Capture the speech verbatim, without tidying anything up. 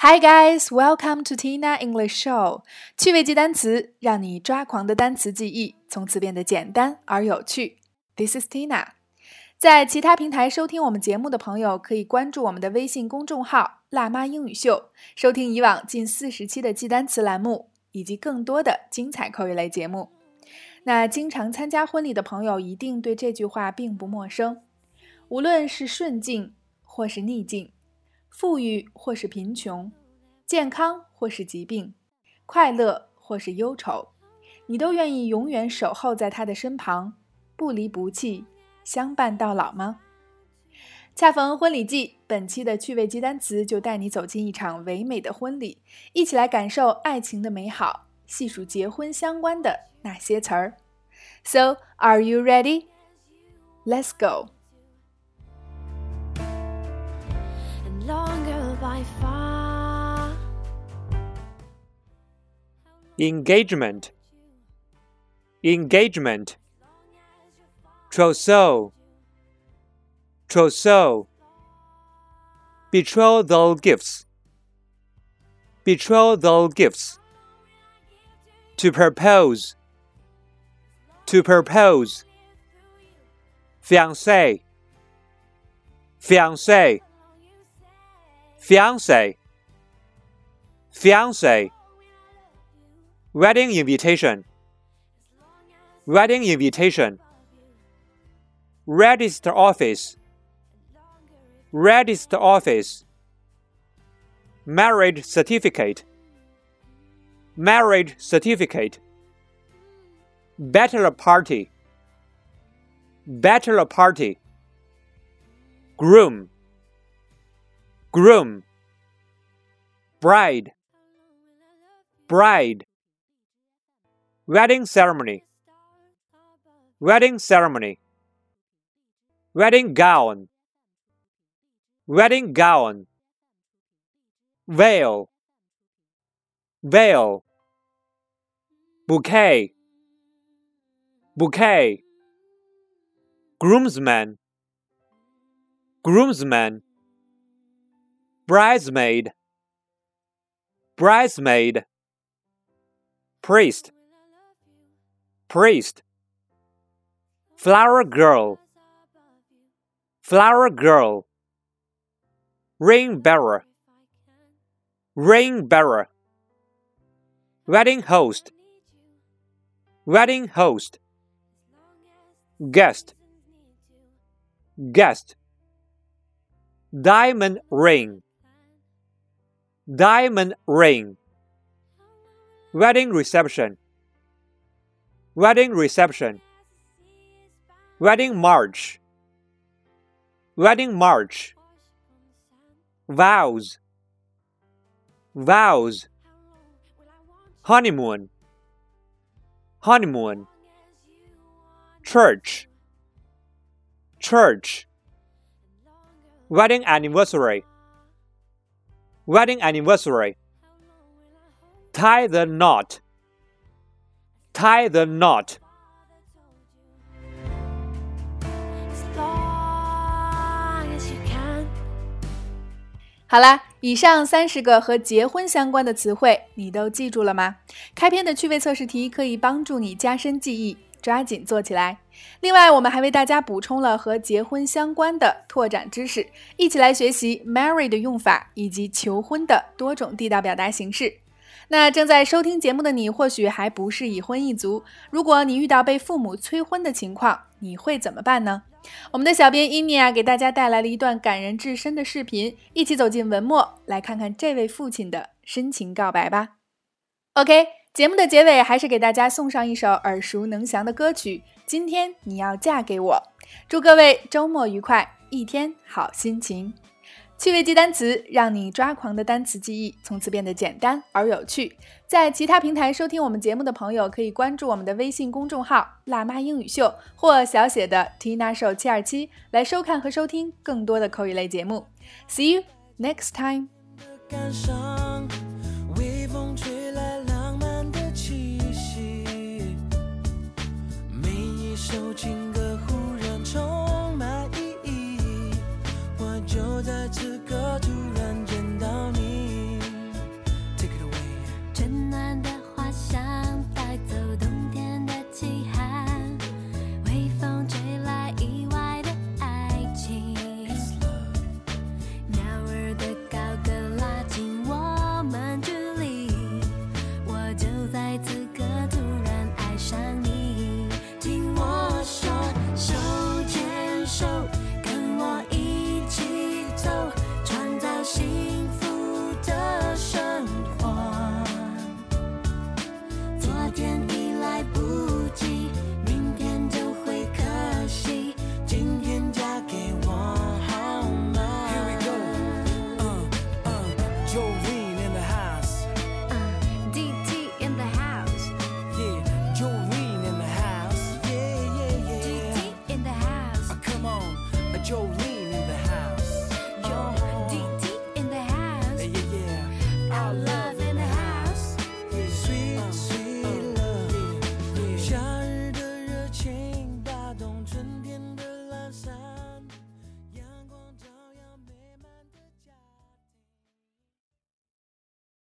Hi guys, welcome to Tina English Show. 趣味记单词，让你抓狂的单词记忆，从此变得简单而有趣。This is Tina. 在其他平台收听我们节目的朋友，可以关注我们的微信公众号“辣妈英语秀”，收听以往近四十期的记单词栏目，以及更多的精彩口语类节目。那经常参加婚礼的朋友一定对这句话并不陌生。无论是顺境或是逆境，富裕或是贫穷，健康或是疾病，快乐或是忧愁，你都愿意永远守候在他的身旁，不离不弃，相伴到老吗？恰逢婚礼季，本期的趣味记单词就带你走进一场唯美的婚礼，一起来感受爱情的美好，细数结婚相关的那些词儿。So, are you ready? Let's go!Engagement, engagement. Trousseau, trousseau. Betrothal gifts, betrothal gifts. To propose, to propose. Fiancé, fiancé.Fiancé, fiancé. Wedding invitation, wedding invitation. Register office, register office. Marriage certificate, marriage certificate. Bachelor party, bachelor party. Groom.Groom, bride, bride. Wedding ceremony, wedding ceremony. Wedding gown, wedding gown. Veil, veil. Bouquet, bouquet. Groomsman, groomsman.Bridesmaid, bridesmaid. Priest, priest. Flower girl, flower girl. Ring bearer, ring bearer. Wedding host, wedding host. Guest, guest. Diamond ring.Diamond ring. Wedding reception, wedding reception. Wedding march, wedding march. Vows, vows. Honeymoon, honeymoon. Church, church. Wedding anniversary,Wedding anniversary. Tie the knot. Tie the knot. As long as you can. 好啦，以上三十个和结婚相关的词汇，你都记住了吗？开篇的趣味测试题可以帮助你加深记忆，抓紧做起来。另外，我们还为大家补充了和结婚相关的拓展知识，一起来学习 marry 的用法以及求婚的多种地道表达形式。那正在收听节目的你，或许还不是已婚一族，如果你遇到被父母催婚的情况，你会怎么办呢？我们的小编 Inia 给大家带来了一段感人至深的视频，一起走进文末，来看看这位父亲的深情告白吧。 OK，节目的结尾还是给大家送上一首耳熟能详的歌曲，今天你要嫁给我。祝各位周末愉快，一天好心情。趣味记单词，让你抓狂的单词记忆，从此变得简单而有趣。在其他平台收听我们节目的朋友，可以关注我们的微信公众号辣妈英语秀，或小写的 Tina Show 七二七， 来收看和收听更多的口语类节目。 See you next time. 感伤微风吹来首情歌忽然充满意义，我就在此刻突然见到你。就